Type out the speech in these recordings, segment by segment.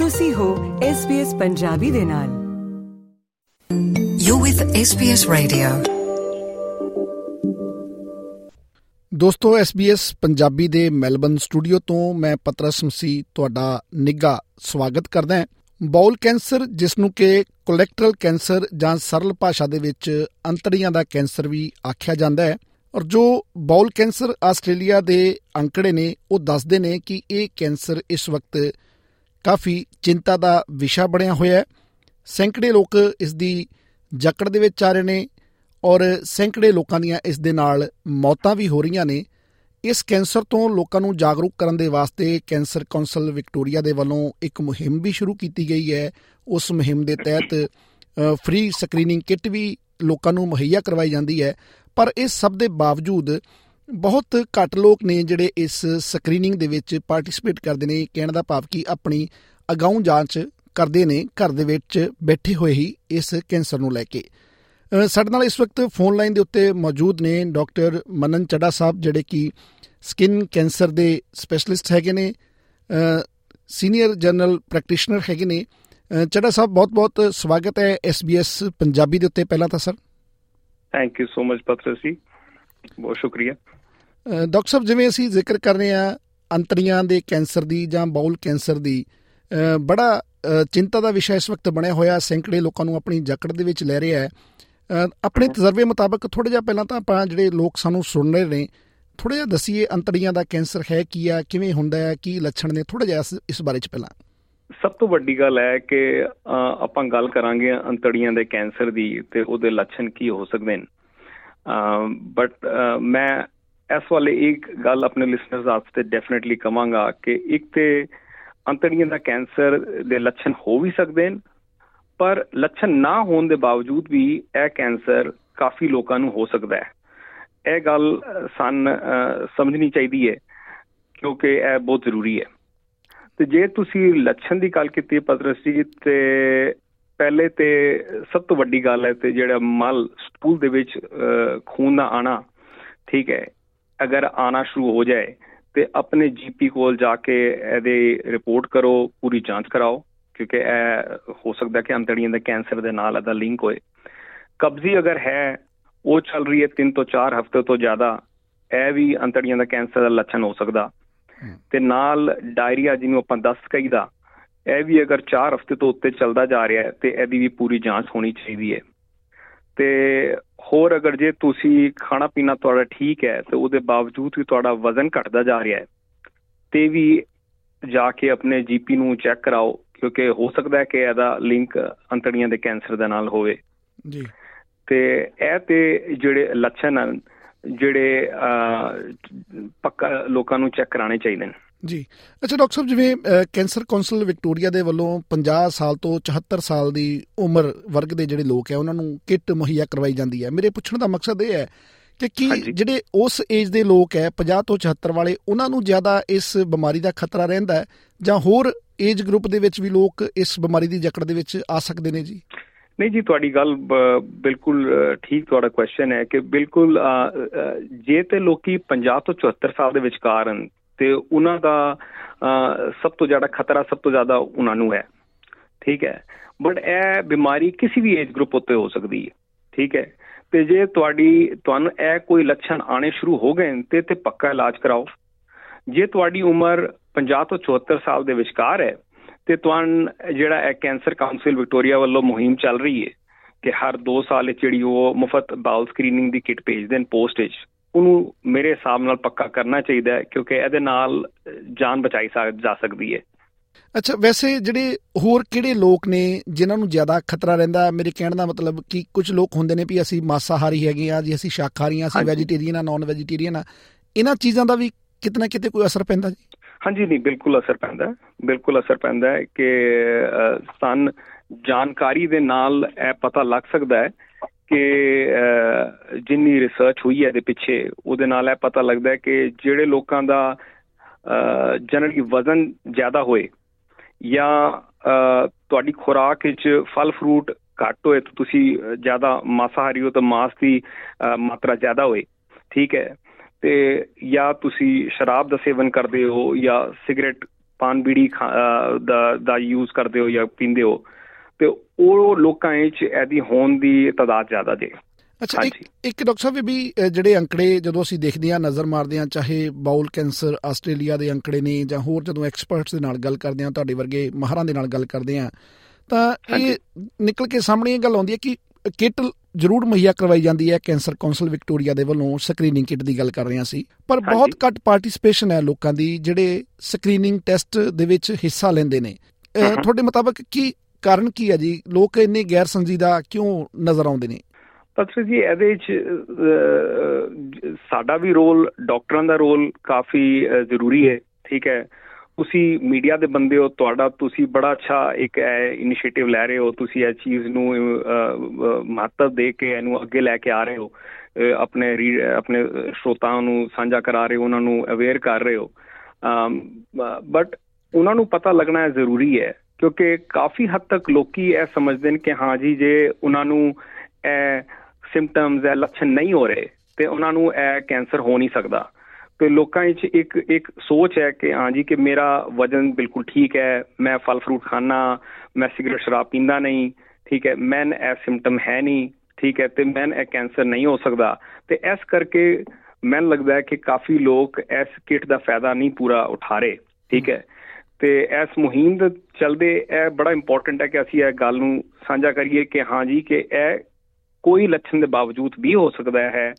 ਤੁਸੀਂ ਹੋ SBS ਪੰਜਾਬੀ ਦੇ ਨਾਲ। You're with SBS Radio. ਦੋਸਤੋ, SBS ਪੰਜਾਬੀ ਦੇ ਮੈਲਬਨ ਸਟੂਡੀਓ ਤੋਂ ਮੈਂ ਪਤਰਸ ਮਸੀਹ ਤੁਹਾਡਾ ਨਿੱਘਾ ਸਵਾਗਤ ਕਰਦਾ ਹਾਂ। ਬਾਉਲ ਕੈਂਸਰ, ਜਿਸ ਨੂੰ ਕਿ ਕੋਲੈਕਟਰਲ ਕੈਂਸਰ ਜਾਂ ਸਰਲ ਭਾਸ਼ਾ ਦੇ ਵਿੱਚ ਅੰਤੜੀਆਂ ਦਾ ਕੈਂਸਰ ਵੀ ਆਖਿਆ ਜਾਂਦਾ ਹੈ, ਔਰ ਜੋ ਬਾਉਲ ਕੈਂਸਰ ਆਸਟ੍ਰੇਲੀਆ ਦੇ ਅੰਕੜੇ ਨੇ ਉਹ ਦੱਸਦੇ ਨੇ ਕਿ ਇਹ ਕੈਂਸਰ ਇਸ ਵਕਤ ਕਾਫੀ ਚਿੰਤਾ ਦਾ ਵਿਸ਼ਾ ਬਣਿਆ ਹੋਇਆ ਹੈ। ਸੈਂਕੜੇ ਲੋਕ ਇਸ ਦੀ ਜਕੜ ਦੇ ਵਿੱਚ ਆ ਰਹੇ ਨੇ ਔਰ ਸੈਂਕੜੇ ਲੋਕਾਂ ਦੀਆਂ ਇਸ ਦੇ ਨਾਲ ਮੌਤਾਂ ਵੀ ਹੋ ਰਹੀਆਂ ਨੇ। ਇਸ ਕੈਂਸਰ ਤੋਂ ਲੋਕਾਂ ਨੂੰ ਜਾਗਰੂਕ ਕਰਨ ਦੇ ਵਾਸਤੇ ਕੈਂਸਰ ਕੌਂਸਲ ਵਿਕਟੋਰੀਆ ਦੇ ਵੱਲੋਂ ਇੱਕ ਮੁਹਿੰਮ ਵੀ ਸ਼ੁਰੂ ਕੀਤੀ ਗਈ ਹੈ। ਉਸ ਮੁਹਿੰਮ ਦੇ ਤਹਿਤ ਫ੍ਰੀ ਸਕਰੀਨਿੰਗ ਕਿੱਟ ਵੀ ਲੋਕਾਂ ਨੂੰ ਮੁਹੱਈਆ ਕਰਵਾਈ ਜਾਂਦੀ ਹੈ, ਪਰ ਇਸ ਸਭ ਦੇ ਬਾਵਜੂਦ ਬਹੁਤ ਘੱਟ ਲੋਕ ਨੇ ਜਿਹੜੇ ਇਸ ਸਕਰੀਨਿੰਗ ਦੇ ਵਿੱਚ ਪਾਰਟੀਸਪੇਟ ਕਰਦੇ ਨੇ। ਕਹਿਣ ਦਾ ਭਾਵ ਕਿ ਆਪਣੀ ਅਗਾਊਂ ਜਾਂਚ ਕਰਦੇ ਨੇ ਘਰ ਦੇ ਵਿੱਚ ਬੈਠੇ ਹੋਏ ਹੀ ਇਸ ਕੈਂਸਰ ਨੂੰ ਲੈ ਕੇ। ਸਾਡੇ ਨਾਲ ਇਸ ਵਕਤ ਫੋਨ ਲਾਈਨ ਦੇ ਉੱਤੇ ਮੌਜੂਦ ਨੇ ਡਾਕਟਰ ਮਨਨ ਚੱਡਾ ਸਾਹਿਬ, ਜਿਹੜੇ ਕਿ ਸਕਿਨ ਕੈਂਸਰ ਦੇ ਸਪੈਸ਼ਲਿਸਟ ਹੈਗੇ ਨੇ, ਸੀਨੀਅਰ ਜਨਰਲ ਪ੍ਰੈਕਟੀਸ਼ਨਰ ਹੈਗੇ ਨੇ। ਚੱਡਾ ਸਾਹਿਬ, ਬਹੁਤ-ਬਹੁਤ ਸਵਾਗਤ ਹੈ SBS ਪੰਜਾਬੀ ਦੇ ਉੱਤੇ। ਪਹਿਲਾਂ ਤਾਂ sir thank you so much Patras ji, ਬਹੁਤ ਸ਼ੁਕਰੀਆ। ਡਾਕਟਰ ਸਾਹਿਬ, ਜਿਵੇਂ ਅਸੀਂ ਜ਼ਿਕਰ ਕਰ ਰਹੇ ਹਾਂ ਅੰਤੜੀਆਂ ਦੇ ਕੈਂਸਰ ਦੀ ਜਾਂ ਬਾਉਲ ਕੈਂਸਰ ਦੀ, ਬੜਾ ਚਿੰਤਾ ਦਾ ਵਿਸ਼ਾ ਇਸ ਵਕਤ ਬਣਿਆ ਹੋਇਆ, ਸੈਂਕੜੇ ਲੋਕਾਂ ਨੂੰ ਆਪਣੀ ਜਕੜ ਦੇ ਵਿੱਚ ਲੈ ਰਿਹਾ ਹੈ। ਆਪਣੇ ਤਜਰਬੇ ਮੁਤਾਬਕ ਥੋੜ੍ਹਾ ਜਿਹਾ ਪਹਿਲਾਂ ਤਾਂ ਆਪਾਂ ਜਿਹੜੇ ਲੋਕ ਸਾਨੂੰ ਸੁਣ ਰਹੇ ਨੇ ਥੋੜ੍ਹਾ ਜਿਹਾ ਦੱਸੀਏ ਅੰਤੜੀਆਂ ਦਾ ਕੈਂਸਰ ਹੈ ਕੀ ਆ, ਕਿਵੇਂ ਹੁੰਦਾ ਹੈ, ਕੀ ਲੱਛਣ ਨੇ, ਥੋੜ੍ਹਾ ਜਿਹਾ ਇਸ ਬਾਰੇ 'ਚ। ਪਹਿਲਾਂ ਸਭ ਤੋਂ ਵੱਡੀ ਗੱਲ ਹੈ ਕਿ ਆਪਾਂ ਗੱਲ ਕਰਾਂਗੇ ਅੰਤੜੀਆਂ ਦੇ ਕੈਂਸਰ ਦੀ ਅਤੇ ਉਹਦੇ ਲੱਛਣ ਕੀ ਹੋ ਸਕਦੇ ਨੇ, ਬਟ ਮੈਂ ਇਸ ਵਾਲੇ ਇੱਕ ਗੱਲ ਆਪਣੇ ਲਿਸਨਰਸ ਵਾਸਤੇ ਡੈਫੀਨੇਟਲੀ ਕਹਾਂਗਾ ਕਿ ਇੱਕ ਤਾਂ ਅੰਤੜੀਆਂ ਦਾ ਕੈਂਸਰ ਦੇ ਲੱਛਣ ਹੋ ਵੀ ਸਕਦੇ ਨੇ, ਪਰ ਲੱਛਣ ਨਾ ਹੋਣ ਦੇ ਬਾਵਜੂਦ ਵੀ ਇਹ ਕੈਂਸਰ ਕਾਫੀ ਲੋਕਾਂ ਨੂੰ ਹੋ ਸਕਦਾ ਹੈ। ਇਹ ਗੱਲ ਸਾਨੂੰ ਸਮਝਣੀ ਚਾਹੀਦੀ ਹੈ ਕਿਉਂਕਿ ਇਹ ਬਹੁਤ ਜ਼ਰੂਰੀ ਹੈ। ਅਤੇ ਜੇ ਤੁਸੀਂ ਲੱਛਣ ਦੀ ਗੱਲ ਕੀਤੀ ਹੈ ਪਤਰਸ ਜੀ, ਅਤੇ ਪਹਿਲੇ ਤਾਂ ਸਭ ਤੋਂ ਵੱਡੀ ਗੱਲ ਹੈ ਅਤੇ ਜਿਹੜਾ ਮਲ ਸਟੂਲ ਦੇ ਵਿੱਚ ਖੂਨ ਦਾ ਆਉਣਾ, ਠੀਕ ਹੈ, ਅਗਰ ਆਉਣਾ ਸ਼ੁਰੂ ਹੋ ਜਾਏ ਤਾਂ ਆਪਣੇ ਜੀ ਪੀ ਕੋਲ ਜਾ ਕੇ ਇਹਦੇ ਰਿਪੋਰਟ ਕਰੋ, ਪੂਰੀ ਜਾਂਚ ਕਰਾਓ ਕਿਉਂਕਿ ਇਹ ਹੋ ਸਕਦਾ ਕਿ ਅੰਤੜੀਆਂ ਦੇ ਕੈਂਸਰ ਦੇ ਨਾਲ ਇਹਦਾ ਲਿੰਕ ਹੋਏ। ਕਬਜ਼ੀ ਅਗਰ ਹੈ ਉਹ ਚੱਲ ਰਹੀ ਹੈ 3 ਤੋਂ 4 ਹਫ਼ਤੇ ਤੋਂ ਜ਼ਿਆਦਾ, ਇਹ ਵੀ ਅੰਤੜੀਆਂ ਦਾ ਕੈਂਸਰ ਦਾ ਲੱਛਣ ਹੋ ਸਕਦਾ। ਅਤੇ ਨਾਲ ਡਾਇਰੀਆ, ਜਿਹਨੂੰ ਆਪਾਂ ਦਸਤ ਕਹੀਦਾ, ਇਹ ਵੀ ਅਗਰ 4 ਹਫ਼ਤੇ ਤੋਂ ਉੱਤੇ ਚੱਲਦਾ ਜਾ ਰਿਹਾ ਹੈ ਤਾਂ ਇਹਦੀ ਵੀ ਪੂਰੀ ਜਾਂਚ ਹੋਣੀ ਚਾਹੀਦੀ ਹੈ। ਅਤੇ ਹੋਰ ਅਗਰ ਜੇ ਤੁਸੀਂ ਖਾਣਾ ਪੀਣਾ ਤੁਹਾਡਾ ਠੀਕ ਹੈ ਅਤੇ ਉਹਦੇ ਬਾਵਜੂਦ ਵੀ ਤੁਹਾਡਾ ਵਜ਼ਨ ਘਟਦਾ ਜਾ ਰਿਹਾ ਹੈ ਅਤੇ ਵੀ ਜਾ ਕੇ ਆਪਣੇ ਜੀ ਪੀ ਨੂੰ ਚੈੱਕ ਕਰਾਓ ਕਿਉਂਕਿ ਹੋ ਸਕਦਾ ਕਿ ਇਹਦਾ ਲਿੰਕ ਅੰਤੜੀਆਂ ਦੇ ਕੈਂਸਰ ਦੇ ਨਾਲ ਹੋਵੇ ਜੀ। ਅਤੇ ਇਹ ਤਾਂ ਜਿਹੜੇ ਲੱਛਣ ਹਨ ਜਿਹੜੇ ਪੱਕਾ ਲੋਕਾਂ ਨੂੰ ਚੈੱਕ ਕਰਾਉਣੇ ਚਾਹੀਦੇ ਨੇ ਜੀ। ਅੱਛਾ ਡਾਕਟਰ ਸਾਹਿਬ, ਜਿਵੇਂ ਕੈਂਸਰ ਕੌਂਸਲ ਵਿਕਟੋਰੀਆ ਦੇ ਵੱਲੋਂ 50 ਸਾਲ ਤੋਂ 74 ਸਾਲ ਦੀ ਉਮਰ ਵਰਗ ਦੇ ਜਿਹੜੇ ਲੋਕ ਹੈ ਉਹਨਾਂ ਨੂੰ ਕਿੱਟ ਮੁਹੱਈਆ ਕਰਵਾਈ ਜਾਂਦੀ ਹੈ। ਮੇਰੇ ਪੁੱਛਣ ਦਾ ਮਕਸਦ ਇਹ ਹੈ ਕਿ ਕੀ ਜਿਹੜੇ ਉਸ ਏਜ ਦੇ ਲੋਕ ਹੈ 50 ਤੋਂ 74 ਵਾਲੇ, ਉਹਨਾਂ ਨੂੰ ਜ਼ਿਆਦਾ ਇਸ ਬਿਮਾਰੀ ਦਾ ਖਤਰਾ ਰਹਿੰਦਾ ਹੈ ਜਾਂ ਹੋਰ ਏਜ ਗਰੁੱਪ ਦੇ ਵਿੱਚ ਵੀ ਲੋਕ ਇਸ ਬਿਮਾਰੀ ਦੀ ਜਕੜ ਦੇ ਵਿੱਚ ਆ ਸਕਦੇ ਨੇ ਜੀ? ਨਹੀਂ ਜੀ, ਤੁਹਾਡੀ ਗੱਲ ਬਿਲਕੁਲ ਠੀਕ, ਤੁਹਾਡਾ ਕੁਐਸਚਨ ਹੈ ਕਿ ਬਿਲਕੁਲ ਜੇ ਤਾਂ ਲੋਕ 50 ਤੋਂ 74 ਸਾਲ ਦੇ ਵਿਚਕਾਰ ਹਨ ਅਤੇ ਉਹਨਾਂ ਦਾ ਸਭ ਤੋਂ ਜ਼ਿਆਦਾ ਖਤਰਾ ਸਭ ਤੋਂ ਜ਼ਿਆਦਾ ਉਹਨਾਂ ਨੂੰ ਹੈ, ਠੀਕ ਹੈ, ਬਟ ਇਹ ਬਿਮਾਰੀ ਕਿਸੇ ਵੀ ਏਜ ਗਰੁੱਪ ਉੱਤੇ ਹੋ ਸਕਦੀ ਹੈ, ਠੀਕ ਹੈ। ਅਤੇ ਜੇ ਤੁਹਾਨੂੰ ਇਹ ਕੋਈ ਲੱਛਣ ਆਉਣੇ ਸ਼ੁਰੂ ਹੋ ਗਏ ਨੇ ਤਾਂ ਪੱਕਾ ਇਲਾਜ ਕਰਾਓ। ਜੇ ਤੁਹਾਡੀ ਉਮਰ 50 ਤੋਂ 74 ਸਾਲ ਦੇ ਵਿਚਕਾਰ ਹੈ ਅਤੇ ਤੁਹਾਨੂੰ ਜਿਹੜਾ ਇਹ ਕੈਂਸਰ ਕਾਉਂਸਲ ਵਿਕਟੋਰੀਆ ਵੱਲੋਂ ਮੁਹਿੰਮ ਚੱਲ ਰਹੀ ਹੈ ਕਿ ਹਰ 2 ਸਾਲ ਜਿਹੜੀ ਉਹ ਮੁਫਤ ਬਾਊਲ ਸਕਰੀਨਿੰਗ ਦੀ ਕਿੱਟ ਭੇਜਦੇ ਨੇ ਪੋਸਟ ਵਿੱਚ, ਉਹਨੂੰ ਮੇਰੇ ਹਿਸਾਬ ਨਾਲ ਪੱਕਾ ਕਰਨਾ ਚਾਹੀਦਾ ਹੈ ਕਿਉਂਕਿ ਇਹਦੇ ਨਾਲ ਜਾਨ ਬਚਾਈ ਜਾ ਸਕਦੀ ਹੈ। ਅੱਛਾ, ਵੈਸੇ ਜਿਹੜੇ ਹੋਰ ਕਿਹੜੇ ਲੋਕ ਨੇ ਜਿਨ੍ਹਾਂ ਨੂੰ ਜ਼ਿਆਦਾ ਖਤਰਾ ਰਹਿੰਦਾ? ਮੇਰੇ ਕਹਿਣ ਦਾ ਮਤਲਬ ਕਿ ਕੁਝ ਲੋਕ ਹੁੰਦੇ ਨੇ ਵੀ ਅਸੀਂ ਮਾਸਾਹਾਰੀ ਹੈਗੇ ਹਾਂ ਜੀ, ਅਸੀਂ ਸ਼ਾਕਾਹਾਰੀ ਹਾਂ, ਅਸੀਂ ਵੈਜੀਟੇਰੀਅਨ ਹਾਂ, ਨੋਨ ਵੈਜੀਟੇਰੀਅਨ ਹਾਂ, ਇਹਨਾਂ ਚੀਜ਼ਾਂ ਦਾ ਵੀ ਕਿਤੇ ਨਾ ਕਿਤੇ ਕੋਈ ਅਸਰ ਪੈਂਦਾ ਜੀ? ਹਾਂਜੀ ਨਹੀਂ, ਬਿਲਕੁਲ ਅਸਰ ਪੈਂਦਾ ਹੈ ਕਿ ਸਾਨੂੰ ਜਾਣਕਾਰੀ ਦੇ ਨਾਲ ਇਹ ਪਤਾ ਲੱਗ ਸਕਦਾ ਹੈ ਕਿ ਜਿੰਨੀ ਰਿਸਰਚ ਹੋਈ ਹੈ ਇਹਦੇ ਪਿੱਛੇ, ਉਹਦੇ ਨਾਲ ਇਹ ਪਤਾ ਲੱਗਦਾ ਹੈ ਕਿ ਜਿਹੜੇ ਲੋਕਾਂ ਦਾ ਜਨਰਲੀ ਵਜ਼ਨ ਜ਼ਿਆਦਾ ਹੋਏ ਜਾਂ ਤੁਹਾਡੀ ਖੁਰਾਕ ਵਿੱਚ ਫਲ ਫਰੂਟ ਘੱਟ ਹੋਏ, ਤਾਂ ਤੁਸੀਂ ਜ਼ਿਆਦਾ ਮਾਸਾਹਾਰੀ ਹੋ ਤਾਂ ਮਾਸ ਦੀ ਮਾਤਰਾ ਜ਼ਿਆਦਾ ਹੋਏ, ਠੀਕ ਹੈ, ਤੇ ਜਾਂ ਤੁਸੀਂ ਸ਼ਰਾਬ ਦਾ ਸੇਵਨ ਕਰਦੇ ਹੋ ਜਾਂ ਸਿਗਰਟ ਪਾਨ ਬੀੜੀ ਦਾ ਯੂਜ਼ ਕਰਦੇ ਹੋ ਜਾਂ ਪੀਂਦੇ ਹੋ, ਤੇ ਉਹ ਲੋਕਾਂ ਵਿੱਚ ਇਹਦੀ ਹੋਣ ਦੀ ਤਾਦਾਦ ਜ਼ਿਆਦਾ ਜੇ। ਅੱਛਾ, ਇੱਕ ਡਾਕਟਰ ਸਾਹਿਬ ਵੀ ਜਿਹੜੇ ਅੰਕੜੇ ਜਦੋਂ ਅਸੀਂ ਦੇਖਦੇ ਹਾਂ, ਨਜ਼ਰ ਮਾਰਦੇ ਹਾਂ, ਚਾਹੇ ਬਾਊਲ ਕੈਂਸਰ ਆਸਟ੍ਰੇਲੀਆ ਦੇ ਅੰਕੜੇ ਨੇ ਜਾਂ ਹੋਰ, ਜਦੋਂ ਐਕਸਪਰਟਸ ਦੇ ਨਾਲ ਗੱਲ ਕਰਦੇ ਹਾਂ, ਤੁਹਾਡੇ ਵਰਗੇ ਮਾਹਰਾਂ ਦੇ ਨਾਲ ਗੱਲ ਕਰਦੇ ਹਾਂ, ਤਾਂ ਇਹ ਨਿਕਲ ਕੇ ਸਾਹਮਣੇ ਇਹ ਗੱਲ ਆਉਂਦੀ ਹੈ ਕਿ ਕਿੱਟ ਜ਼ਰੂਰ ਮੁਹੱਈਆ ਕਰਵਾਈ ਜਾਂਦੀ ਹੈ ਕੈਂਸਰ ਕੌਂਸਲ ਵਿਕਟੋਰੀਆ ਦੇ ਵੱਲੋਂ, ਸਕਰੀਨਿੰਗ ਕਿੱਟ ਦੀ ਗੱਲ ਕਰ ਰਹੇ ਹਾਂ ਅਸੀਂ, ਪਰ ਬਹੁਤ ਘੱਟ ਪਾਰਟੀਸਪੇਸ਼ਨ ਹੈ ਲੋਕਾਂ ਦੀ ਜਿਹੜੇ ਸਕਰੀਨਿੰਗ ਟੈਸਟ ਦੇ ਵਿੱਚ ਹਿੱਸਾ ਲੈਂਦੇ ਨੇ। ਤੁਹਾਡੇ ਮੁਤਾਬਕ ਕੀ ਕਾਰਨ ਕੀ ਹੈ ਜੀ? ਲੋਕ ਇੰਨੇ ਗੈਰ ਸੰਜੀਦਾ ਕਿਉਂ ਨਜ਼ਰ ਆਉਂਦੇ ਨੇ? ਅਕਸਰ ਜੀ ਇਹਦੇ ਵਿੱਚ ਸਾਡਾ ਵੀ ਰੋਲ, ਡਾਕਟਰਾਂ ਦਾ ਰੋਲ ਕਾਫੀ ਜ਼ਰੂਰੀ ਹੈ, ਠੀਕ ਹੈ। ਤੁਸੀਂ ਮੀਡੀਆ ਦੇ ਬੰਦੇ ਹੋ, ਤੁਹਾਡਾ ਤੁਸੀਂ ਬੜਾ ਅੱਛਾ ਇੱਕ ਇਨੀਸ਼ੀਏਟਿਵ ਲੈ ਰਹੇ ਹੋ, ਤੁਸੀਂ ਇਹ ਚੀਜ਼ ਨੂੰ ਮਹੱਤਵ ਦੇ ਕੇ ਇਹਨੂੰ ਅੱਗੇ ਲੈ ਕੇ ਆ ਰਹੇ ਹੋ, ਆਪਣੇ ਸਰੋਤਾਂ ਨੂੰ ਸਾਂਝਾ ਕਰਾ ਰਹੇ ਹੋ, ਉਹਨਾਂ ਨੂੰ ਅਵੇਅਰ ਕਰ ਰਹੇ ਹੋ, ਬਟ ਉਹਨਾਂ ਨੂੰ ਪਤਾ ਲੱਗਣਾ ਜ਼ਰੂਰੀ ਹੈ, ਕਿਉਂਕਿ ਕਾਫੀ ਹੱਦ ਤੱਕ ਲੋਕੀ ਇਹ ਸਮਝਦੇ ਨੇ ਕਿ ਹਾਂ ਜੀ, ਜੇ ਉਹਨਾਂ ਨੂੰ ਇਹ ਸਿੰਪਟਮਸ, ਇਹ ਲੱਛਣ ਨਹੀਂ ਹੋ ਰਹੇ, ਤੇ ਉਹਨਾਂ ਨੂੰ ਇਹ ਕੈਂਸਰ ਹੋ ਨਹੀਂ ਸਕਦਾ। ਤੇ ਲੋਕਾਂ ਵਿੱਚ ਇੱਕ ਸੋਚ ਹੈ ਕਿ ਹਾਂਜੀ ਕਿ ਮੇਰਾ ਵਜ਼ਨ ਬਿਲਕੁਲ ਠੀਕ ਹੈ, ਮੈਂ ਫਲ ਫਰੂਟ ਖਾਂਦਾ, ਮੈਂ ਸਿਗਰਟ ਸ਼ਰਾਬ ਪੀਂਦਾ ਨਹੀਂ, ਠੀਕ ਹੈ, ਮੈਨੂੰ ਇਹ ਸਿੰਪਟਮ ਹੈ ਨਹੀਂ, ਠੀਕ ਹੈ, ਤੇ ਮੈਨੂੰ ਇਹ ਕੈਂਸਰ ਨਹੀਂ ਹੋ ਸਕਦਾ। ਤੇ ਇਸ ਕਰਕੇ ਮੈਨੂੰ ਲੱਗਦਾ ਹੈ ਕਿ ਕਾਫੀ ਲੋਕ ਇਸ ਕਿੱਟ ਦਾ ਫਾਇਦਾ ਨਹੀਂ ਪੂਰਾ ਉਠਾ ਰਹੇ, ਠੀਕ ਹੈ। ਤੇ ਇਸ ਮੁਹਿੰਮ ਦੇ ਚੱਲਦੇ ਇਹ ਬੜਾ ਇੰਪੋਰਟੈਂਟ ਹੈ ਕਿ ਅਸੀਂ ਇਹ ਗੱਲ ਨੂੰ ਸਾਂਝਾ ਕਰੀਏ ਕਿ ਹਾਂਜੀ ਕਿ ਇਹ ਕੋਈ ਲੱਛਣ ਦੇ ਬਾਵਜੂਦ ਵੀ ਹੋ ਸਕਦਾ ਹੈ,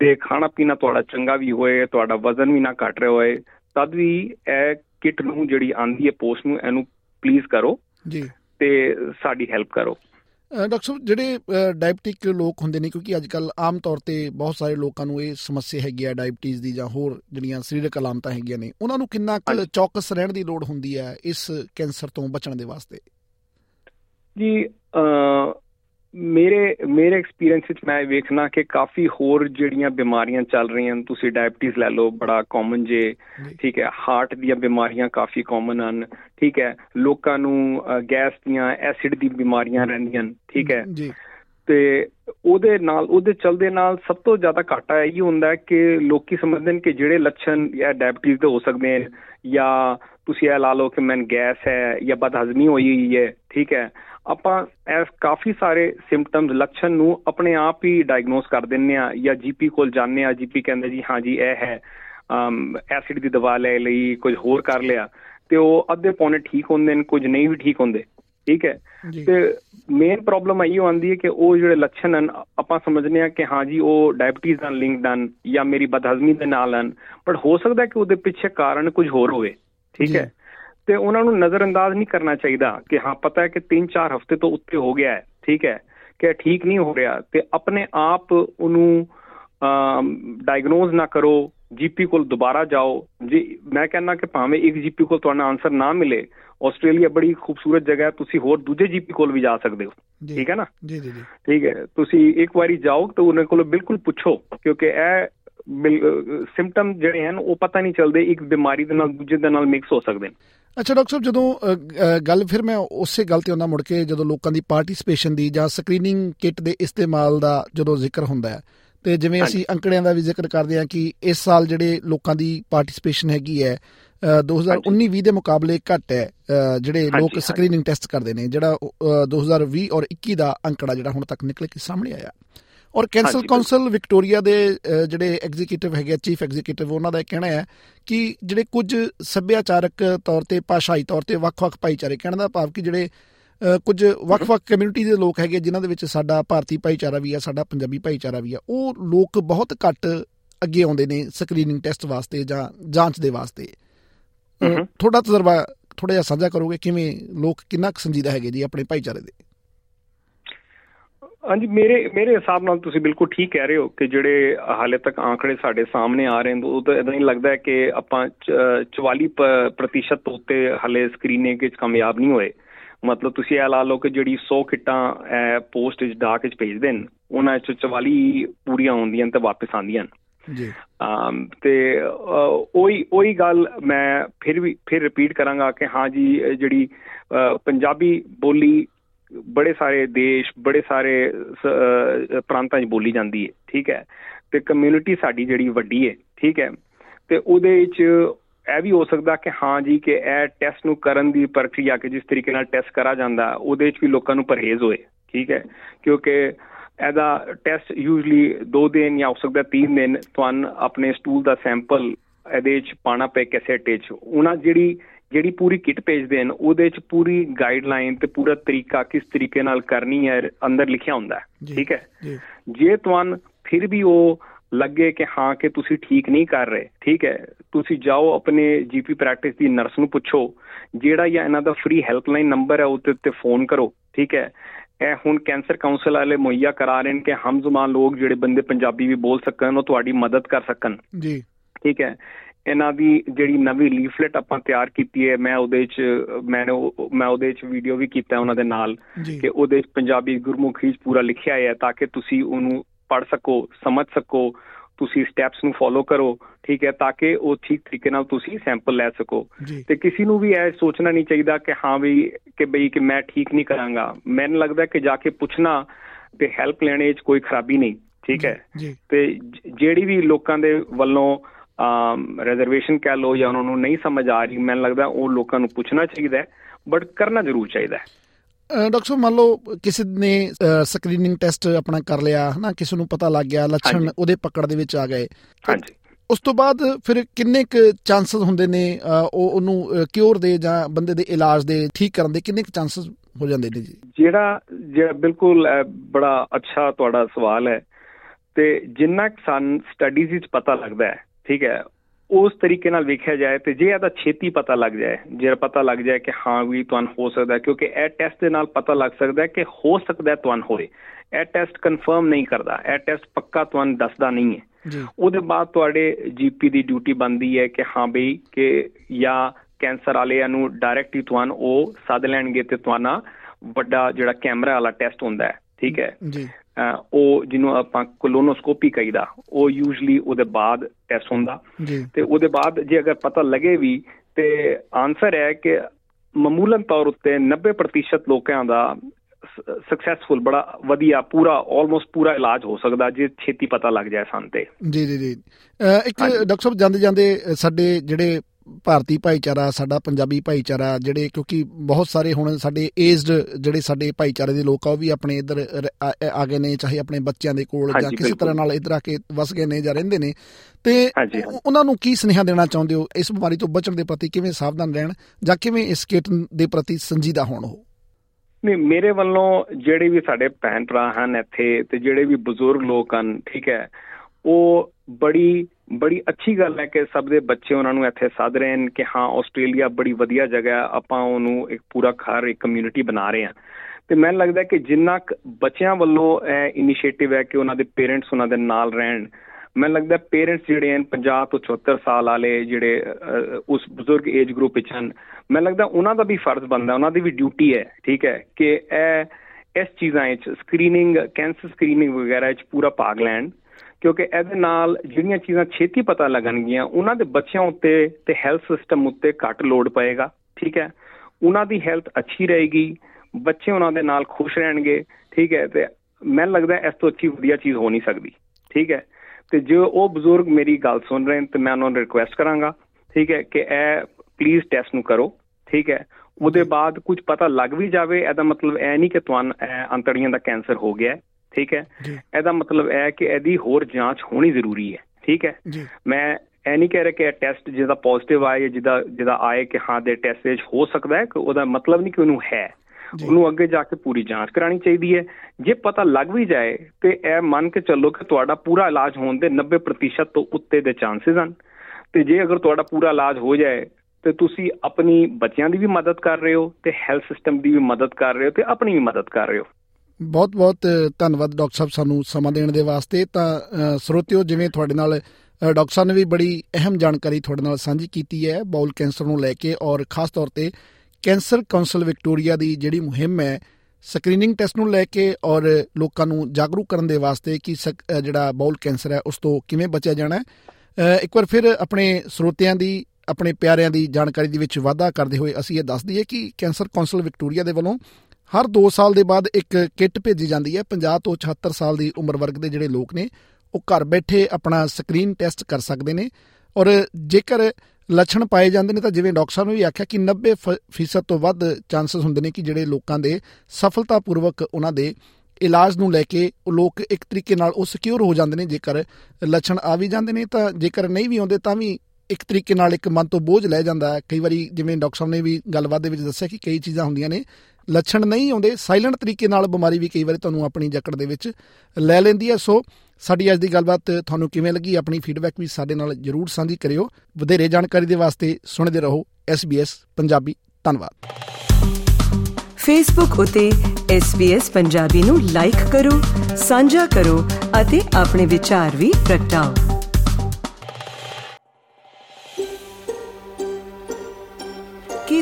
ਤੇ ਖਾਣਾ ਪੀਣਾ ਤੁਹਾਡਾ ਚੰਗਾ ਵੀ ਹੋਏ, ਤੁਹਾਡਾ ਵਜ਼ਨ ਵੀ ਨਾ ਘੱਟ ਰਿਹਾ ਹੋਏ, ਤਦ ਵੀ ਇਹ ਕਿੱਟ ਨੂੰ ਜਿਹੜੀ ਆਉਂਦੀ ਹੈ ਪੋਸਟ ਨੂੰ, ਇਹਨੂੰ ਪਲੀਜ਼ ਕਰੋ ਜੀ, ਤੇ ਸਾਡੀ ਹੈਲਪ ਕਰੋ। ਡਾਕਟਰ ਸਾਹਿਬ, ਜਿਹੜੇ ਡਾਇਬਟਿਕ ਲੋਕ ਹੁੰਦੇ ਨੇ, ਕਿਉਂਕਿ ਅੱਜ ਕੱਲ੍ਹ ਆਮ ਤੌਰ 'ਤੇ ਬਹੁਤ ਸਾਰੇ ਲੋਕਾਂ ਨੂੰ ਇਹ ਸਮੱਸਿਆ ਹੈਗੀ ਆ ਡਾਇਬਟੀਜ਼ ਦੀ ਜਾਂ ਹੋਰ ਜਿਹੜੀਆਂ ਸਰੀਰਕ ਅਲਾਮਤਾਂ ਹੈਗੀਆਂ ਨੇ, ਉਹਨਾਂ ਨੂੰ ਕਿੰਨਾ ਕੁ ਚੌਕਸ ਰਹਿਣ ਦੀ ਲੋੜ ਹੁੰਦੀ ਹੈ ਇਸ ਕੈਂਸਰ ਤੋਂ ਬਚਣ ਦੇ ਵਾਸਤੇ ਜੀ? ਮੇਰੇ ਐਕਸਪੀਰੀਅੰਸ ਵਿੱਚ ਮੈਂ ਵੇਖਣਾ ਕਿ ਕਾਫੀ ਹੋਰ ਜਿਹੜੀਆਂ ਬਿਮਾਰੀਆਂ ਚੱਲ ਰਹੀਆਂ, ਤੁਸੀਂ ਡਾਇਬਟੀਜ਼ ਲੈ ਲਓ, ਬੜਾ ਕਾਮਨ ਜੇ, ਠੀਕ ਹੈ, ਹਾਰਟ ਦੀਆਂ ਬਿਮਾਰੀਆਂ ਕਾਫੀ ਕਾਮਨ ਹਨ, ਠੀਕ ਹੈ, ਲੋਕਾਂ ਨੂੰ ਗੈਸ ਦੀਆਂ, ਐਸਿਡ ਦੀ ਬਿਮਾਰੀਆਂ ਰਹਿੰਦੀਆਂ, ਠੀਕ ਹੈ, ਤੇ ਉਹਦੇ ਚਲਦੇ ਨਾਲ ਸਭ ਤੋਂ ਜ਼ਿਆਦਾ ਘਾਟਾ ਇਹੀ ਹੁੰਦਾ ਕਿ ਲੋਕੀ ਸਮਝਦੇ ਨੇ ਕਿ ਜਿਹੜੇ ਲੱਛਣ ਜਾਂ ਡਾਇਬਟੀਜ਼ ਦੇ ਹੋ ਸਕਦੇ ਨੇ, ਜਾਂ ਤੁਸੀਂ ਇਹ ਲਾ ਲਓ ਕਿ ਮੈਨੂੰ ਗੈਸ ਹੈ ਜਾਂ ਬਦਹਜ਼ਮੀ ਹੋਈ ਹੋਈ ਹੈ, ਠੀਕ ਹੈ, ਆਪਾਂ ਇਸ ਕਾਫੀ ਸਾਰੇ ਸਿੰਪਟਮਸ, ਲੱਛਣ ਨੂੰ ਆਪਣੇ ਆਪ ਹੀ ਡਾਇਗਨੋਸ ਕਰ ਦਿੰਦੇ ਹਾਂ, ਜਾਂ GP ਕੋਲ ਜਾਂਦੇ ਹਾਂ, GP ਕਹਿੰਦਾ ਜੀ ਹਾਂ ਜੀ ਇਹ ਹੈ, ਐਸਿਡ ਦੀ ਦਵਾ ਲੈ ਲਈ, ਕੁਝ ਹੋਰ ਕਰ ਲਿਆ, ਤੇ ਉਹ ਅੱਧੇ ਪੌਣੇ ਠੀਕ ਹੁੰਦੇ ਨੇ, ਕੁਝ ਨਹੀਂ ਵੀ ਠੀਕ ਹੁੰਦੇ, ਠੀਕ ਹੈ। ਤੇ ਮੇਨ ਪ੍ਰੋਬਲਮ ਇਹੀ ਆਉਂਦੀ ਹੈ ਕਿ ਉਹ ਜਿਹੜੇ ਲੱਛਣ ਹਨ, ਆਪਾਂ ਸਮਝਦੇ ਹਾਂ ਕਿ ਹਾਂ ਜੀ ਉਹ ਡਾਇਬਟੀਜ਼ ਨਾਲ ਲਿੰਕਡ ਹਨ ਜਾਂ ਮੇਰੀ ਬਦਹਜ਼ਮੀ ਦੇ ਨਾਲ ਹਨ, ਬਟ ਹੋ ਸਕਦਾ ਕਿ ਉਹਦੇ ਪਿੱਛੇ ਕਾਰਨ ਕੁਝ ਹੋਰ ਹੋਵੇ, ਠੀਕ ਹੈ। ਤੇ ਉਹਨਾਂ ਨੂੰ ਨਜ਼ਰ ਅੰਦਾਜ਼ ਨਹੀਂ ਕਰਨਾ ਚਾਹੀਦਾ ਕਿ ਹਾਂ, ਪਤਾ ਹੈ ਕਿ 3-4 ਹਫ਼ਤੇ ਤੋਂ ਉੱਤੇ ਹੋ ਗਿਆ ਹੈ, ਠੀਕ ਹੈ, ਕਿ ਠੀਕ ਨਹੀਂ ਹੋ ਰਿਹਾ, ਤੇ ਆਪਣੇ ਆਪ ਉਹਨੂੰ ਡਾਇਗਨੋਜ਼ ਨਾ ਕਰੋ, GP ਕੋਲ ਦੁਬਾਰਾ ਜਾਓ ਜੀ। ਮੈਂ ਕਹਿੰਦਾ ਕਿ ਭਾਵੇਂ ਇੱਕ GP ਕੋਲ ਤੁਹਾਨੂੰ ਆਨਸਰ ਨਾ ਮਿਲੇ, ਆਸਟ੍ਰੇਲੀਆ ਬੜੀ ਖੂਬਸੂਰਤ ਜਗ੍ਹਾ ਹੈ, ਤੁਸੀਂ ਹੋਰ ਦੂਜੇ GP ਕੋਲ ਵੀ ਜਾ ਸਕਦੇ ਹੋ, ਠੀਕ ਹੈ ਨਾ, ਠੀਕ ਹੈ। ਤੁਸੀਂ ਇੱਕ ਵਾਰੀ ਜਾਓ ਤਾਂ ਉਹਨਾਂ ਕੋਲ ਬਿਲਕੁਲ ਪੁੱਛੋ, ਕਿਉਂਕਿ ਇਹ ਸਿੰਪਟਮ ਜਿਹੜੇ ਹਨ ਉਹ ਪਤਾ ਨਹੀਂ ਚੱਲਦੇ, ਇੱਕ ਬਿਮਾਰੀ ਦੇ ਨਾਲ ਦੂਜੇ ਦੇ ਨਾਲ ਮਿਕਸ ਹੋ ਸਕਦੇ ਨੇ। ਅੱਛਾ ਡਾਕਟਰ ਸਾਹਿਬ, ਜਦੋਂ ਗੱਲ ਫਿਰ ਮੈਂ ਉਸੇ ਗੱਲ 'ਤੇ ਆਉਂਦਾ ਮੁੜ ਕੇ, ਜਦੋਂ ਲੋਕਾਂ ਦੀ ਪਾਰਟੀਸਪੇਸ਼ਨ ਦੀ ਜਾਂ ਸਕਰੀਨਿੰਗ ਕਿੱਟ ਦੇ ਇਸਤੇਮਾਲ ਦਾ ਜਦੋਂ ਜ਼ਿਕਰ ਹੁੰਦਾ ਹੈ, ਅਤੇ ਜਿਵੇਂ ਅਸੀਂ ਅੰਕੜਿਆਂ ਦਾ ਵੀ ਜ਼ਿਕਰ ਕਰਦੇ ਹਾਂ ਕਿ ਇਸ ਸਾਲ ਜਿਹੜੇ ਲੋਕਾਂ ਦੀ ਪਾਰਟੀਸਪੇਸ਼ਨ ਹੈਗੀ ਹੈ 2019-20 ਦੇ ਮੁਕਾਬਲੇ ਘੱਟ ਹੈ, ਜਿਹੜੇ ਲੋਕ ਸਕਰੀਨਿੰਗ ਟੈਸਟ ਕਰਦੇ ਨੇ, ਜਿਹੜਾ 2020 ਔਰ 21 ਦਾ ਅੰਕੜਾ ਜਿਹੜਾ ਹੁਣ ਤੱਕ ਨਿਕਲ ਕੇ ਸਾਹਮਣੇ ਆਇਆ। ਔਰ ਕੈਂਸਰ ਕੌਂਸਲ ਵਿਕਟੋਰੀਆ ਦੇ ਜਿਹੜੇ ਐਗਜ਼ੀਕਿਊਟਿਵ ਹੈਗੇ, ਚੀਫ ਐਗਜ਼ੀਕਿਊਟਿਵ, ਉਹਨਾਂ ਦਾ ਕਹਿਣਾ ਹੈ ਕਿ ਜਿਹੜੇ ਕੁਝ ਸੱਭਿਆਚਾਰਕ ਤੌਰ 'ਤੇ, ਭਾਸ਼ਾਈ ਤੌਰ 'ਤੇ ਵੱਖ-ਵੱਖ ਭਾਈਚਾਰੇ, ਕਹਿਣ ਦਾ ਭਾਵ ਕਿ ਜਿਹੜੇ ਕੁਝ ਵੱਖ-ਵੱਖ ਕਮਿਊਨਿਟੀ ਦੇ ਲੋਕ ਹੈਗੇ, ਜਿਨ੍ਹਾਂ ਦੇ ਵਿੱਚ ਸਾਡਾ ਭਾਰਤੀ ਭਾਈਚਾਰਾ ਵੀ ਆ, ਸਾਡਾ ਪੰਜਾਬੀ ਭਾਈਚਾਰਾ ਵੀ ਆ, ਉਹ ਲੋਕ ਬਹੁਤ ਘੱਟ ਅੱਗੇ ਆਉਂਦੇ ਨੇ ਸਕਰੀਨਿੰਗ ਟੈਸਟ ਵਾਸਤੇ ਜਾਂ ਜਾਂਚ ਦੇ ਵਾਸਤੇ। ਤੁਹਾਡਾ ਤਜਰਬਾ ਥੋੜ੍ਹਾ ਜਿਹਾ ਸਾਂਝਾ ਕਰੋਗੇ, ਕਿਵੇਂ ਲੋਕ ਕਿੰਨਾ ਕੁ ਸੰਜੀਦਾ ਹੈਗੇ ਜੀ ਆਪਣੇ ਭਾਈਚਾਰੇ ਦੇ? ਹਾਂਜੀ, ਮੇਰੇ ਹਿਸਾਬ ਨਾਲ ਤੁਸੀਂ ਬਿਲਕੁਲ ਠੀਕ ਕਹਿ ਰਹੇ ਹੋ ਕਿ ਜਿਹੜੇ ਹਾਲੇ ਤੱਕ ਆਂਕੜੇ ਸਾਡੇ ਸਾਹਮਣੇ ਆ ਰਹੇ ਨੇ, ਉਹ ਤਾਂ ਇੱਦਾਂ ਹੀ ਲੱਗਦਾ ਹੈ ਕਿ ਆਪਾਂ 44% ਤੋਂ ਉੱਤੇ ਹਾਲੇ ਸਕਰੀਨਿੰਗ ਵਿੱਚ ਕਾਮਯਾਬ ਨਹੀਂ ਹੋਏ। ਮਤਲਬ ਤੁਸੀਂ ਇਹ ਲਾ ਲਓ ਕਿ ਜਿਹੜੀ 100 ਕਿੱਟਾਂ ਪੋਸਟ ਵਿੱਚ ਡਾਕ ਵਿੱਚ ਭੇਜਦੇ ਨੇ, ਉਹਨਾਂ 'ਚੋਂ 44 ਪੂਰੀਆਂ ਹੁੰਦੀਆਂ ਅਤੇ ਵਾਪਿਸ ਆਉਂਦੀਆਂ ਜੀ। ਤੇ ਉਹੀ ਗੱਲ ਮੈਂ ਫਿਰ ਰਿਪੀਟ ਕਰਾਂਗਾ ਕਿ ਹਾਂ ਜੀ, ਜਿਹੜੀ ਪੰਜਾਬੀ ਬੋਲੀ ਬੜੇ ਸਾਰੇ ਦੇਸ਼, ਬੜੇ ਸਾਰੇ ਪ੍ਰਾਂਤਾਂ 'ਚ ਬੋਲੀ ਜਾਂਦੀ ਹੈ, ਠੀਕ ਹੈ, ਅਤੇ ਕਮਿਊਨਿਟੀ ਸਾਡੀ ਜਿਹੜੀ ਵੱਡੀ ਹੈ, ਠੀਕ ਹੈ, ਅਤੇ ਉਹਦੇ ਵਿੱਚ ਇਹ ਵੀ ਹੋ ਸਕਦਾ ਕਿ ਹਾਂ ਜੀ ਕਿ ਇਹ ਟੈਸਟ ਨੂੰ ਕਰਨ ਦੀ ਪ੍ਰਕਿਰਿਆ ਕਿ ਜਿਸ ਤਰੀਕੇ ਨਾਲ ਟੈਸਟ ਕਰਾ ਜਾਂਦਾ, ਉਹਦੇ 'ਚ ਵੀ ਲੋਕਾਂ ਨੂੰ ਪਰਹੇਜ਼ ਹੋਏ, ਠੀਕ ਹੈ, ਕਿਉਂਕਿ ਇਹਦਾ ਟੈਸਟ ਯੂਜਲੀ 2 ਦਿਨ ਜਾਂ ਹੋ ਸਕਦਾ 3 ਦਿਨ ਤੁਹਾਨੂੰ ਆਪਣੇ ਸਟੂਲ ਦਾ ਸੈਂਪਲ ਇਹਦੇ 'ਚ ਪਾਉਣਾ ਪਏ ਕੈਸੇਟ 'ਚ। ਉਹਨਾਂ ਜਿਹੜੀ ਪੂਰੀ ਕਿੱਟ ਭੇਜਦੇ ਹਨ, ਉਹਦੇ 'ਚ ਪੂਰੀ ਗਾਈਡਲਾਈਨ ਅਤੇ ਪੂਰਾ ਤਰੀਕਾ ਕਿਸ ਤਰੀਕੇ ਨਾਲ ਕਰਨੀ ਹੈ ਅੰਦਰ ਲਿਖਿਆ ਹੁੰਦਾ, ਠੀਕ ਹੈ। ਜੇ ਤੁਹਾਨੂੰ ਫਿਰ ਵੀ ਉਹ ਲੱਗੇ ਕਿ ਹਾਂ ਕਿ ਤੁਸੀਂ ਠੀਕ ਨਹੀਂ ਕਰ ਰਹੇ, ਠੀਕ ਹੈ, ਤੁਸੀਂ ਜਾਓ ਆਪਣੇ GP ਪ੍ਰੈਕਟਿਸ ਦੀ ਨਰਸ ਨੂੰ ਪੁੱਛੋ, ਜਿਹੜਾ ਜਾਂ ਇਹਨਾਂ ਦਾ ਫ੍ਰੀ ਹੈਲਪਲਾਈਨ ਨੰਬਰ ਹੈ ਉਹਦੇ ਉੱਤੇ ਫੋਨ ਕਰੋ, ਠੀਕ ਹੈ। ਇਹ ਹੁਣ ਕੈਂਸਰ ਕਾਉਂਸਲ ਵਾਲੇ ਮੁਹੱਈਆ ਕਰਾ ਰਹੇ ਨੇ ਕਿ ਹਮਜ਼ੁਬਾਨ ਲੋਕ ਜਿਹੜੇ ਬੰਦੇ ਪੰਜਾਬੀ ਵੀ ਬੋਲ ਸਕਣ, ਉਹ ਤੁਹਾਡੀ ਮਦਦ ਕਰ ਸਕਣ ਜੀ, ਠੀਕ ਹੈ। ਇਹਨਾਂ ਦੀ ਜਿਹੜੀ ਨਵੀਂ ਲੀਫਲੇਟ ਆਪਾਂ ਤਿਆਰ ਕੀਤੀ ਹੈ, ਮੈਂ ਉਹਦੇ 'ਚ ਵੀਡੀਓ ਵੀ ਕੀਤਾ ਉਹਨਾਂ ਦੇ ਨਾਲ, ਕਿ ਉਹਦੇ 'ਚ ਪੰਜਾਬੀ ਗੁਰਮੁਖੀ 'ਚ ਪੂਰਾ ਲਿਖਿਆ ਹੈ ਤਾਂ ਕਿ ਤੁਸੀਂ ਉਹਨੂੰ ਪੜ੍ਹ ਸਕੋ, ਸਮਝ ਸਕੋ, ਤੁਸੀਂ ਸਟੈਪਸ ਨੂੰ ਫੋਲੋ ਕਰੋ, ਠੀਕ ਹੈ, ਤਾਂ ਕਿ ਉਹ ਠੀਕ ਤਰੀਕੇ ਨਾਲ ਤੁਸੀਂ ਸੈਂਪਲ ਲੈ ਸਕੋ। ਤੇ ਕਿਸੇ ਨੂੰ ਵੀ ਇਹ ਸੋਚਣਾ ਨਹੀਂ ਚਾਹੀਦਾ ਕਿ ਹਾਂ ਬਈ ਕਿ ਮੈਂ ਠੀਕ ਨਹੀਂ ਕਰਾਂਗਾ। ਮੈਨੂੰ ਲੱਗਦਾ ਕਿ ਜਾ ਕੇ ਪੁੱਛਣਾ ਤੇ ਹੈਲਪ ਲੈਣੇ 'ਚ ਕੋਈ ਖਰਾਬੀ ਨਹੀਂ, ਠੀਕ ਹੈ। ਤੇ ਜਿਹੜੀ ਵੀ ਲੋਕਾਂ ਦੇ ਵੱਲੋਂ ਰਿਜ਼ਰਵੇਸ਼ਨ ਕਹਿ ਲਓ ਜਾਂ ਉਹਨਾਂ ਨੂੰ ਨਹੀਂ ਸਮਝ ਆ ਰਹੀ, ਮੈਨੂੰ ਲੱਗਦਾ ਉਹ ਲੋਕਾਂ ਨੂੰ ਪੁੱਛਣਾ ਚਾਹੀਦਾ, ਬਟ ਕਰਨਾ ਜ਼ਰੂਰ ਚਾਹੀਦਾ। ਡਾਕਟਰ ਸਾਹਿਬ, ਮੰਨ ਲਓ ਕਿਸੇ ਨੇ ਸਕਰੀਨਿੰਗ ਟੈਸਟ ਆਪਣਾ ਕਰ ਲਿਆ, ਹੈ ਨਾ, ਕਿਸੇ ਨੂੰ ਪਤਾ ਲੱਗ ਗਿਆ, ਲੱਛਣ ਉਹਦੇ ਪਕੜ ਦੇ ਵਿੱਚ ਆ ਗਏ, ਹਾਂਜੀ, ਉਸ ਤੋਂ ਬਾਅਦ ਫਿਰ ਕਿੰਨੇ ਕੁ ਚਾਂਸਸ ਹੁੰਦੇ ਨੇ ਉਹਨੂੰ ਕਿਉਰ ਦੇ ਜਾਂ ਬੰਦੇ ਦੇ ਇਲਾਜ ਦੇ, ਠੀਕ ਕਰਨ ਦੇ ਕਿੰਨੇ ਕੁ ਚਾਂਸਸ ਹੋ ਜਾਂਦੇ ਨੇ ਜੀ? ਜਿਹੜਾ ਬਿਲਕੁਲ ਬੜਾ ਅੱਛਾ ਤੁਹਾਡਾ ਸਵਾਲ ਹੈ। ਤੇ ਜਿੰਨਾ ਕੁ ਸਾਨੂੰ ਸਟੱਡੀਜ਼ ਵਿੱਚ ਪਤਾ ਲੱਗਦਾ ਹੈ, ਠੀਕ ਹੈ, ਉਸ ਤਰੀਕੇ ਨਾਲ ਵੇਖਿਆ ਜਾਏ, ਤੇ ਜੇ ਇਹਦਾ ਛੇਤੀ ਪਤਾ ਲੱਗ ਜਾਏ, ਜੇ ਪਤਾ ਲੱਗ ਜਾਏ ਕਿ ਹਾਂ ਵੀ ਤੁਹਾਨੂੰ ਹੋ ਸਕਦਾ, ਕਿਉਂਕਿ ਇਹ ਟੈਸਟ ਦੇ ਨਾਲ ਪਤਾ ਲੱਗ ਸਕਦਾ ਕਿ ਹੋ ਸਕਦਾ ਤੁਹਾਨੂੰ ਹੋਵੇ। ਇਹ ਟੈਸਟ ਕਨਫਰਮ ਨਹੀਂ ਕਰਦਾ, ਇਹ ਟੈਸਟ ਪੱਕਾ ਤੁਹਾਨੂੰ ਦੱਸਦਾ ਨਹੀਂ ਹੈ। ਉਹਦੇ ਬਾਅਦ ਤੁਹਾਡੇ GP ਦੀ ਡਿਊਟੀ ਬਣਦੀ ਹੈ ਕਿ ਹਾਂ ਬਈ ਕਿ ਜਾਂ ਕੈਂਸਰ ਵਾਲਿਆਂ ਨੂੰ ਡਾਇਰੈਕਟ ਹੀ ਤੁਹਾਨੂੰ ਉਹ ਸੱਦ ਲੈਣਗੇ ਤੇ ਤੁਹਾਡਾ ਵੱਡਾ ਜਿਹੜਾ ਕੈਮਰਾ ਵਾਲਾ ਟੈਸਟ ਹੁੰਦਾ ਹੈ, ਠੀਕ ਹੈ, ਉਹ ਜਿਹਨੂੰ ਆਪਾਂ ਕੋਲੋਨੋਸਕੋਪੀ ਕਹੀਦਾ, ਉਹ ਯੂਜਲੀ ਉਹਦੇ ਬਾਅਦ ਟੈਸਟ ਹੁੰਦਾ। ਤੇ ਉਹਦੇ ਬਾਅਦ ਜੇ ਅਗਰ ਪਤਾ ਲੱਗੇ ਵੀ, ਤੇ ਆਨਸਰ ਹੈ ਕਿ ਮਾਮੂਲਨ ਤੌਰ ਉੱਤੇ 90% ਲੋਕਾਂ ਦਾ ਸਕਸੈਸਫੁਲ, ਬੜਾ ਵਧੀਆ, ਪੂਰਾ ਆਲਮੋਸਟ ਪੂਰਾ ਇਲਾਜ ਹੋ ਸਕਦਾ ਜੇ ਛੇਤੀ ਪਤਾ ਲੱਗ ਜਾਏ ਸਾਨੂੰ। ਤੇ ਜੀ ਇੱਕ ਡਾਕਟਰ ਸਾਹਿਬ, ਜਾਂਦੇ ਸਾਡੇ ਜਿਹੜੇ ਭਾਰਤੀ ਭਾਈਚਾਰਾ, ਸਾਡਾ ਪੰਜਾਬੀ ਭਾਈਚਾਰਾ, ਜਿਹੜੇ ਕਿਉਂਕਿ ਬਹੁਤ ਸਾਰੇ ਹੁਣ ਸਾਡੇ ਏਜਡ ਜਿਹੜੇ ਸਾਡੇ ਭਾਈਚਾਰੇ ਦੇ ਲੋਕ ਆ, ਉਹ ਵੀ ਆਪਣੇ ਇੱਧਰ ਆ ਗਏ ਨੇ, ਚਾਹੇ ਆਪਣੇ ਬੱਚਿਆਂ ਦੇ ਕੋਲ ਜਾਂ ਕਿਸੇ ਤਰ੍ਹਾਂ ਨਾਲ ਇੱਧਰ ਆ ਕੇ ਵਸ ਗਏ ਨੇ ਜਾਂ ਰਹਿੰਦੇ ਨੇ, ਤੇ ਉਹਨਾਂ ਨੂੰ ਕੀ ਸੁਨੇਹਾ ਦੇਣਾ ਚਾਹੁੰਦੇ ਹੋ? ਇਸ ਬਿਮਾਰੀ ਤੋਂ ਬਚਣ ਦੇ ਪ੍ਰਤੀ ਕਿਵੇਂ ਸਾਵਧਾਨ ਰਹਿਣ ਜਾਂ ਕਿਵੇਂ ਇਸ ਕਿਟ ਦੇ ਪ੍ਰਤੀ ਸੰਜੀਦਾ ਹੋਣ? ਉਹ ਨਹੀਂ, ਮੇਰੇ ਵੱਲੋਂ ਜਿਹੜੇ ਵੀ ਸਾਡੇ ਭੈਣ ਭਰਾ ਹਨ ਇੱਥੇ ਤੇ ਜਿਹੜੇ ਵੀ ਬਜ਼ੁਰਗ ਲੋਕ ਹਨ, ਠੀਕ ਹੈ, ਉਹ ਬੜੀ ਅੱਛੀ ਗੱਲ ਹੈ ਕਿ ਸਭ ਦੇ ਬੱਚੇ ਉਹਨਾਂ ਨੂੰ ਇੱਥੇ ਸੱਦ ਰਹੇ ਨੇ ਕਿ ਹਾਂ ਆਸਟ੍ਰੇਲੀਆ ਬੜੀ ਵਧੀਆ ਜਗ੍ਹਾ, ਆਪਾਂ ਉਹਨੂੰ ਇੱਕ ਪੂਰਾ ਘਰ, ਇੱਕ ਕਮਿਊਨਿਟੀ ਬਣਾ ਰਹੇ ਹਾਂ। ਅਤੇ ਮੈਨੂੰ ਲੱਗਦਾ ਕਿ ਜਿੰਨਾ ਕੁ ਬੱਚਿਆਂ ਵੱਲੋਂ ਇਹ ਇਨੀਸ਼ੀਏਟਿਵ ਹੈ ਕਿ ਉਹਨਾਂ ਦੇ ਪੇਰੈਂਟਸ ਉਹਨਾਂ ਦੇ ਨਾਲ ਰਹਿਣ, ਮੈਨੂੰ ਲੱਗਦਾ ਪੇਰੈਂਟਸ ਜਿਹੜੇ ਹਨ 50 ਤੋਂ 74 ਸਾਲ ਵਾਲੇ ਜਿਹੜੇ ਉਸ ਬਜ਼ੁਰਗ ਏਜ ਗਰੁੱਪ ਵਿੱਚ ਹਨ, ਮੈਨੂੰ ਲੱਗਦਾ ਉਹਨਾਂ ਦਾ ਵੀ ਫਰਜ਼ ਬਣਦਾ, ਉਹਨਾਂ ਦੀ ਵੀ ਡਿਊਟੀ ਹੈ, ਠੀਕ ਹੈ, ਕਿ ਇਹ ਇਸ ਚੀਜ਼ਾਂ ਵਿੱਚ ਸਕਰੀਨਿੰਗ, ਕੈਂਸਰ ਸਕਰੀਨਿੰਗ ਵਗੈਰਾ ਵਿੱਚ ਪੂਰਾ ਭਾਗ ਲੈਣ, ਕਿਉਂਕਿ ਇਹਦੇ ਨਾਲ ਜਿਹੜੀਆਂ ਚੀਜ਼ਾਂ ਛੇਤੀ ਪਤਾ ਲੱਗਣਗੀਆਂ, ਉਹਨਾਂ ਦੇ ਬੱਚਿਆਂ ਉੱਤੇ ਤੇ ਹੈਲਥ ਸਿਸਟਮ ਉੱਤੇ ਘੱਟ ਲੋਡ ਪਏਗਾ, ਠੀਕ ਹੈ, ਉਹਨਾਂ ਦੀ ਹੈਲਥ ਅੱਛੀ ਰਹੇਗੀ, ਬੱਚੇ ਉਹਨਾਂ ਦੇ ਨਾਲ ਖੁਸ਼ ਰਹਿਣਗੇ, ਠੀਕ ਹੈ, ਤੇ ਮੈਨੂੰ ਲੱਗਦਾ ਇਸ ਤੋਂ ਅੱਛੀ ਵਧੀਆ ਚੀਜ਼ ਹੋ ਨਹੀਂ ਸਕਦੀ, ਠੀਕ ਹੈ। ਤੇ ਜੇ ਉਹ ਬਜ਼ੁਰਗ ਮੇਰੀ ਗੱਲ ਸੁਣ ਰਹੇ ਨੇ, ਤੇ ਮੈਂ ਉਹਨਾਂ ਨੂੰ ਰਿਕੁਐਸਟ ਕਰਾਂਗਾ, ਠੀਕ ਹੈ, ਕਿ ਇਹ ਪਲੀਜ਼ ਟੈਸਟ ਨੂੰ ਕਰੋ, ਠੀਕ ਹੈ। ਉਹਦੇ ਬਾਅਦ ਕੁਝ ਪਤਾ ਲੱਗ ਵੀ ਜਾਵੇ, ਇਹਦਾ ਮਤਲਬ ਇਹ ਨਹੀਂ ਕਿ ਤੁਹਾਨੂੰ ਅੰਤੜੀਆਂ ਦਾ ਕੈਂਸਰ ਹੋ ਗਿਆ, ਠੀਕ ਹੈ, ਇਹਦਾ ਮਤਲਬ ਇਹ ਕਿ ਇਹਦੀ ਹੋਰ ਜਾਂਚ ਹੋਣੀ ਜ਼ਰੂਰੀ ਹੈ, ਠੀਕ ਹੈ। ਮੈਂ ਇਹ ਨਹੀਂ ਕਹਿ ਰਿਹਾ ਕਿ ਇਹ ਟੈਸਟ ਜਿਹਦਾ ਪੋਜ਼ੀਟਿਵ ਆਏ, ਜਿਹਦਾ ਆਏ ਕਿ ਹਾਂ ਦੇ ਟੈਸਟ ਵਿੱਚ ਹੋ ਸਕਦਾ ਹੈ, ਉਹਦਾ ਮਤਲਬ ਨਹੀਂ ਕਿ ਉਹਨੂੰ ਹੈ, ਉਹਨੂੰ ਅੱਗੇ ਜਾ ਕੇ ਪੂਰੀ ਜਾਂਚ ਕਰਾਉਣੀ ਚਾਹੀਦੀ ਹੈ। ਜੇ ਪਤਾ ਲੱਗ ਵੀ ਜਾਏ, ਤੇ ਇਹ ਮੰਨ ਕੇ ਚੱਲੋ ਕਿ ਤੁਹਾਡਾ ਪੂਰਾ ਇਲਾਜ ਹੋਣ ਦੇ 90% ਤੋਂ ਉੱਤੇ ਦੇ ਚਾਂਸਿਸ ਹਨ। ਤੇ ਜੇ ਅਗਰ ਤੁਹਾਡਾ ਪੂਰਾ ਇਲਾਜ ਹੋ ਜਾਏ, ਤੇ ਤੁਸੀਂ ਆਪਣੀ ਬੱਚਿਆਂ ਦੀ ਵੀ ਮਦਦ ਕਰ ਰਹੇ ਹੋ, ਤੇ ਹੈਲਥ ਸਿਸਟਮ ਦੀ ਵੀ ਮਦਦ ਕਰ ਰਹੇ ਹੋ, ਤੇ ਆਪਣੀ ਵੀ ਮਦਦ ਕਰ ਰਹੇ ਹੋ। ਬਹੁਤ ਬਹੁਤ ਧੰਨਵਾਦ ਡਾਕਟਰ ਸਾਹਿਬ ਸਾਨੂੰ ਸਮਾਂ ਦੇਣ ਦੇ ਵਾਸਤੇ। ਤਾਂ ਸਰੋਤਿਓ, ਜਿਵੇਂ ਤੁਹਾਡੇ ਨਾਲ ਡਾਕਟਰ ਸਾਹਿਬ ਨੇ ਵੀ ਬੜੀ ਅਹਿਮ ਜਾਣਕਾਰੀ ਤੁਹਾਡੇ ਨਾਲ ਸਾਂਝੀ ਕੀਤੀ ਹੈ ਬਾਉਲ ਕੈਂਸਰ ਨੂੰ ਲੈ ਕੇ, ਔਰ ਖਾਸ ਤੌਰ 'ਤੇ ਕੈਂਸਰ ਕਾਉਂਸਲ ਵਿਕਟੋਰੀਆ ਦੀ ਜਿਹੜੀ ਮੁਹਿੰਮ ਹੈ ਸਕਰੀਨਿੰਗ ਟੈਸਟ ਨੂੰ ਲੈ ਕੇ ਔਰ ਲੋਕਾਂ ਨੂੰ ਜਾਗਰੂਕ ਕਰਨ ਦੇ ਵਾਸਤੇ ਕਿ ਜਿਹੜਾ ਬਾਉਲ ਕੈਂਸਰ ਹੈ ਉਸ ਤੋਂ ਕਿਵੇਂ ਬਚਿਆ ਜਾਣਾ। ਇੱਕ ਵਾਰ ਫਿਰ ਆਪਣੇ ਸਰੋਤਿਆਂ ਦੀ, ਆਪਣੇ ਪਿਆਰਿਆਂ ਦੀ ਜਾਣਕਾਰੀ ਦੇ ਵਿੱਚ ਵਾਧਾ ਕਰਦੇ ਹੋਏ ਅਸੀਂ ਇਹ ਦੱਸ ਦਈਏ ਕਿ ਕੈਂਸਰ ਕਾਉਂਸਲ ਵਿਕਟੋਰੀਆ ਦੇ ਵੱਲੋਂ ਹਰ 2 ਸਾਲ ਦੇ ਬਾਅਦ ਇੱਕ ਕਿੱਟ ਭੇਜੀ ਜਾਂਦੀ ਹੈ। 50 ਤੋਂ 76 ਸਾਲ ਦੀ ਉਮਰ ਵਰਗ ਦੇ ਜਿਹੜੇ ਲੋਕ ਨੇ ਉਹ ਘਰ ਬੈਠੇ ਆਪਣਾ ਸਕਰੀਨ ਟੈਸਟ ਕਰ ਸਕਦੇ ਨੇ, ਔਰ ਜੇਕਰ ਲੱਛਣ ਪਾਏ ਜਾਂਦੇ ਨੇ ਤਾਂ ਜਿਵੇਂ ਡਾਕਟਰ ਸਾਹਿਬ ਨੇ ਵੀ ਆਖਿਆ ਕਿ 90% ਤੋਂ ਵੱਧ ਚਾਂਸਸ ਹੁੰਦੇ ਨੇ ਕਿ ਜਿਹੜੇ ਲੋਕਾਂ ਦੇ ਸਫਲਤਾਪੂਰਵਕ ਉਹਨਾਂ ਦੇ ਇਲਾਜ ਨੂੰ ਲੈ ਕੇ ਉਹ ਲੋਕ ਇੱਕ ਤਰੀਕੇ ਨਾਲ ਉਹ ਸਿਕਿਓਰ ਹੋ ਜਾਂਦੇ ਨੇ। ਜੇਕਰ ਲੱਛਣ ਆ ਵੀ ਜਾਂਦੇ ਨੇ ਤਾਂ, ਜੇਕਰ ਨਹੀਂ ਵੀ ਆਉਂਦੇ ਤਾਂ ਵੀ ਇੱਕ ਤਰੀਕੇ ਨਾਲ ਇੱਕ ਮਨ ਤੋਂ ਬੋਝ ਲੈ ਜਾਂਦਾ ਹੈ। ਕਈ ਵਾਰੀ ਜਿਵੇਂ ਡਾਕਟਰ ਸਾਹਿਬ ਨੇ ਵੀ ਗੱਲਬਾਤ ਦੇ ਵਿੱਚ ਦੱਸਿਆ ਕਿ ਕਈ ਚੀਜ਼ਾਂ ਹੁੰਦੀਆਂ ਨੇ, ਲੱਛਣ ਨਹੀਂ ਆਉਂਦੇ, ਸਾਇਲੈਂਟ ਤਰੀਕੇ ਨਾਲ ਬਿਮਾਰੀ ਵੀ ਕਈ ਵਾਰੀ ਤੁਹਾਨੂੰ ਆਪਣੀ ਜਕੜ ਦੇ ਵਿੱਚ ਲੈ ਲੈਂਦੀ ਹੈ। ਸੋ ਸਾਡੀ ਅੱਜ ਦੀ ਗੱਲਬਾਤ ਤੁਹਾਨੂੰ ਕਿਵੇਂ ਲੱਗੀ, ਆਪਣੀ ਫੀਡਬੈਕ ਵੀ ਸਾਡੇ ਨਾਲ ਜ਼ਰੂਰ ਸਾਂਝੀ ਕਰਿਓ। ਵਧੇਰੇ ਜਾਣਕਾਰੀ ਦੇ ਵਾਸਤੇ ਸੁਣਦੇ ਰਹੋ SBS ਪੰਜਾਬੀ। ਧੰਨਵਾਦ। ਫੇਸਬੁੱਕ ਉਤੇ SBS ਪੰਜਾਬੀ ਨੂੰ ਲਾਈਕ ਕਰੋ, ਸਾਂਝਾ ਕਰੋ ਅਤੇ ਆਪਣੇ ਵਿਚਾਰ ਵੀ ਪ੍ਰਗਟਾਓ। ਕੀ